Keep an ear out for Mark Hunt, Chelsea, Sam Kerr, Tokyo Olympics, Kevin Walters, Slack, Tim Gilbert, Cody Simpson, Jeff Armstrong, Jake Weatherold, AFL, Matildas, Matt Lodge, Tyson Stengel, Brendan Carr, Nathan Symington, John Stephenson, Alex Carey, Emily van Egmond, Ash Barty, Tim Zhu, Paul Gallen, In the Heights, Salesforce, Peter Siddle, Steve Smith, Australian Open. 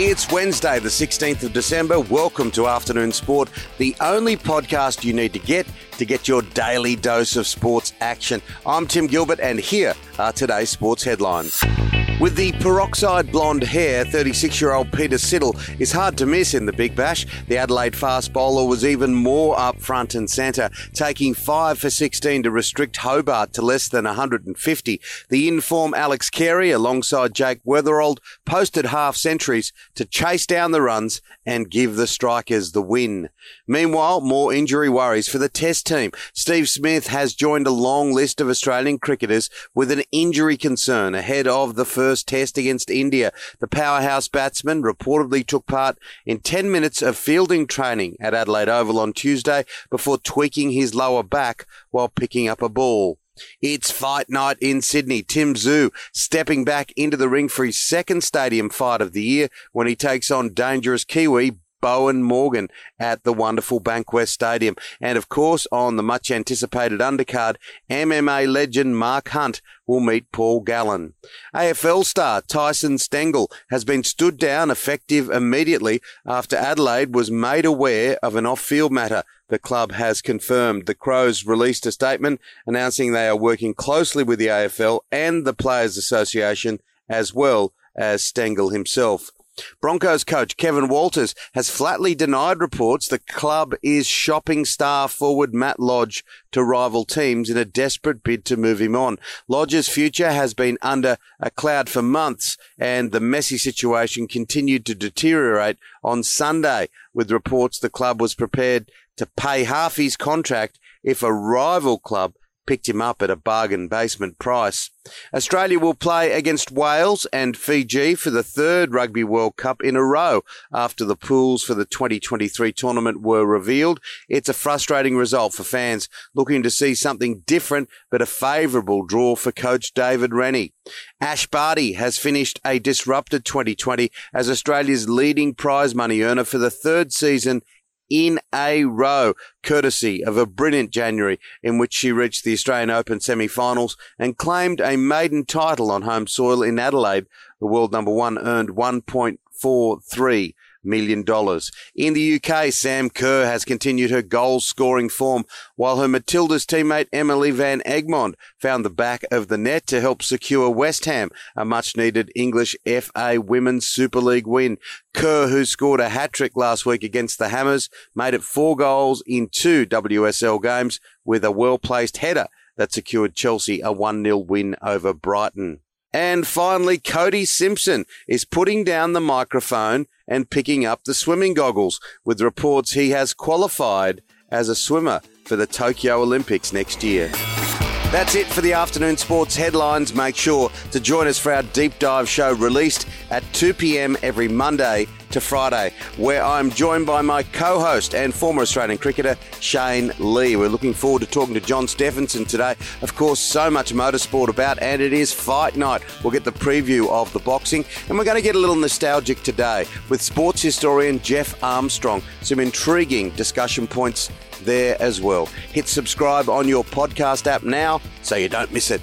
It's Wednesday, the 16th of December. Welcome to Afternoon Sport, the only podcast you need to get your daily dose of sports action. I'm Tim Gilbert, and here are today's sports headlines. With the peroxide blonde hair, 36-year-old Peter Siddle is hard to miss in the Big Bash. The Adelaide fast bowler was even more up front and centre, taking 5 for 16 to restrict Hobart to less than 150. The in-form Alex Carey, alongside Jake Weatherold, posted half-centuries to chase down the runs and give the strikers the win. Meanwhile, more injury worries for the Test team. Steve Smith has joined a long list of Australian cricketers with an injury concern ahead of the first Test against India. The powerhouse batsman reportedly took part in 10 minutes of fielding training at Adelaide Oval on Tuesday before tweaking his lower back while picking up a ball. It's fight night in Sydney. Tim Zhu stepping back into the ring for his second stadium fight of the year when he takes on dangerous Kiwi Bowen Morgan at the wonderful Bankwest Stadium. And of course, on the much-anticipated undercard, MMA legend Mark Hunt will meet Paul Gallen. AFL star Tyson Stengel has been stood down effective immediately after Adelaide was made aware of an off-field matter. The club has confirmed. The Crows released a statement announcing they are working closely with the AFL and the Players Association, as well as Stengel himself. Broncos coach Kevin Walters has flatly denied reports the club is shopping star forward Matt Lodge to rival teams in a desperate bid to move him on. Lodge's future has been under a cloud for months, and the messy situation continued to deteriorate on Sunday with reports the club was prepared to pay half his contract if a rival club picked him up at a bargain basement price. Australia will play against Wales and Fiji for the third Rugby World Cup in a row after the pools for the 2023 tournament were revealed. It's a frustrating result for fans looking to see something different, but a favourable draw for coach David Rennie. Ash Barty has finished a disrupted 2020 as Australia's leading prize money earner for the third season in a row, courtesy of a brilliant January in which she reached the Australian Open semi-finals and claimed a maiden title on home soil in Adelaide. The world number one earned $1.43 million. In the UK, Sam Kerr has continued her goal-scoring form while her Matildas teammate Emily van Egmond found the back of the net to help secure West Ham a much-needed English FA Women's Super League win. Kerr, who scored a hat-trick last week against the Hammers, made it 4 goals in 2 WSL games with a well-placed header that secured Chelsea a 1-0 win over Brighton. And finally, Cody Simpson is putting down the microphone and picking up the swimming goggles, with reports he has qualified as a swimmer for the Tokyo Olympics next year. That's it for the afternoon sports headlines. Make sure to join us for our deep dive show released at 2 p.m. every Monday to Friday, where I'm joined by my co-host and former Australian cricketer, Shane Lee. We're looking forward to talking to John Stephenson today. Of course, so much motorsport about, and it is fight night. We'll get the preview of the boxing, and we're going to get a little nostalgic today with sports historian Jeff Armstrong. Some intriguing discussion points there as well. Hit subscribe on your podcast app now so you don't miss it.